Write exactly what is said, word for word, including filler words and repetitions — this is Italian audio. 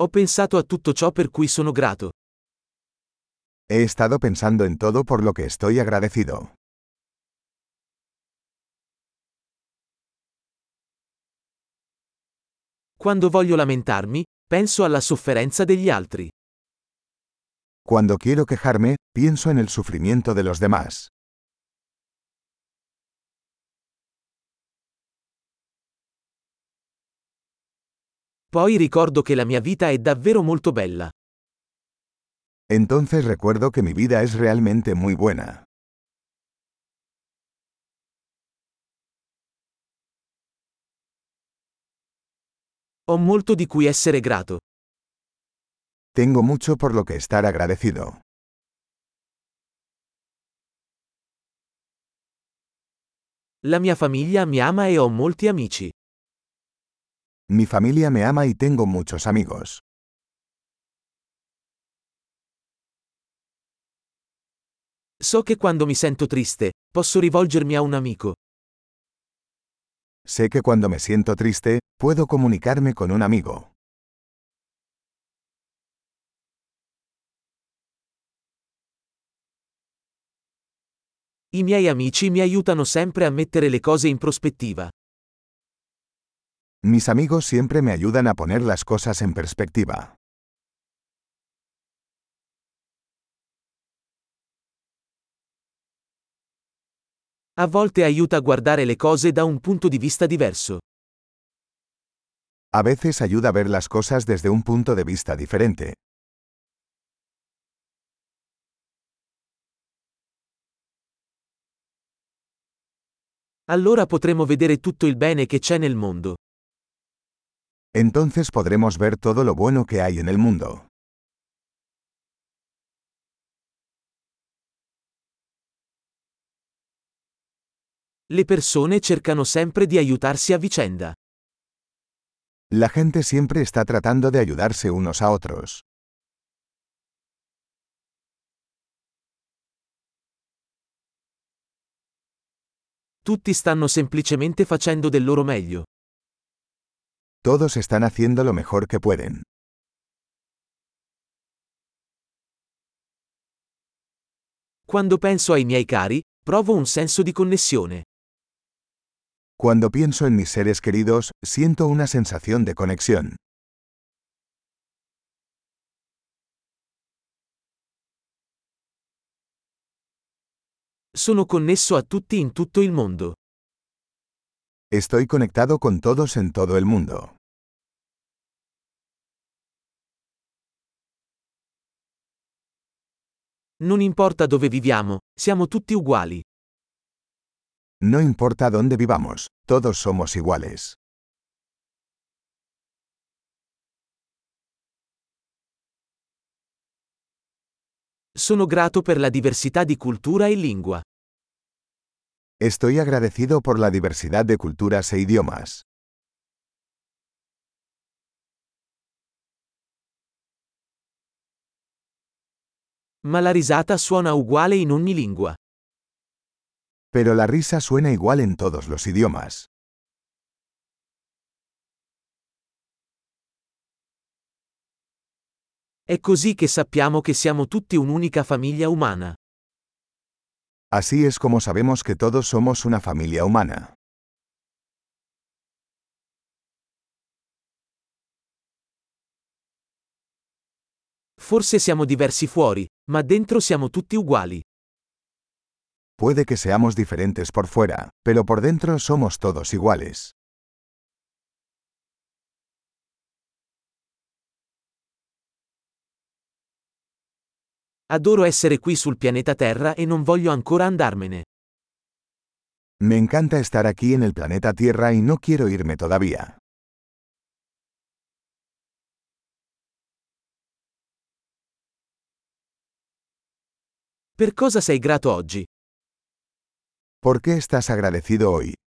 Ho pensato a tutto ciò per cui sono grato. He estado pensando en todo por lo que estoy agradecido. Quando voglio lamentarmi, penso alla sofferenza degli altri. Cuando quiero quejarme, pienso en el sufrimiento de los demás. Poi ricordo che la mia vita è davvero molto bella. Entonces recuerdo que mi vida es realmente muy buena. Ho molto di cui essere grato. Tengo mucho por lo que estar agradecido. La mia famiglia mi ama e ho molti amici. Mi familia me ama y tengo muchos amigos. So che quando mi sento triste, posso rivolgermi a un amico. Sé que cuando me siento triste, puedo comunicarme con un amigo. I miei amici mi aiutano sempre a mettere le cose in prospettiva. Mis amigos siempre me ayudan a poner las cosas en perspectiva. A volte aiuta a guardare le cose da un punto di vista diverso. A veces ayuda a ver las cosas desde un punto de vista diferente. Allora potremo vedere tutto il bene che c'è nel mondo. Entonces podremos ver todo lo bueno que hay en el mundo. Le persone cercano sempre di aiutarsi a vicenda. La gente siempre está tratando de ayudarse unos a otros. Tutti stanno semplicemente facendo del loro meglio. Todos están haciendo lo mejor que pueden. Quando penso ai miei cari, provo un senso di connessione. Cuando pienso en mis seres queridos, siento una sensación de conexión. Sono connesso a tutti in tutto il mondo. Estoy conectado con todos en todo el mundo. Non importa dove viviamo, siamo tutti uguali. No importa dónde vivamos, todos somos iguales. Sono grato per la diversità di cultura e lingua. Estoy agradecido por la diversidad de culturas e idiomas. Ma la risata suona uguale in ogni lingua. Pero la risa suena igual en todos los idiomas. È così che sappiamo che siamo tutti un'unica famiglia umana. Así es como sabemos que todos somos una familia humana. Forse siamo diversi fuori, ma dentro siamo tutti uguali. Puede que seamos diferentes por fuera, pero por dentro somos todos iguales. Adoro essere qui sul pianeta Terra e non voglio ancora andarmene. Me encanta estar aquí en el planeta Tierra y no quiero irme todavía. Per cosa sei grato oggi? ¿Por qué estás agradecido hoy?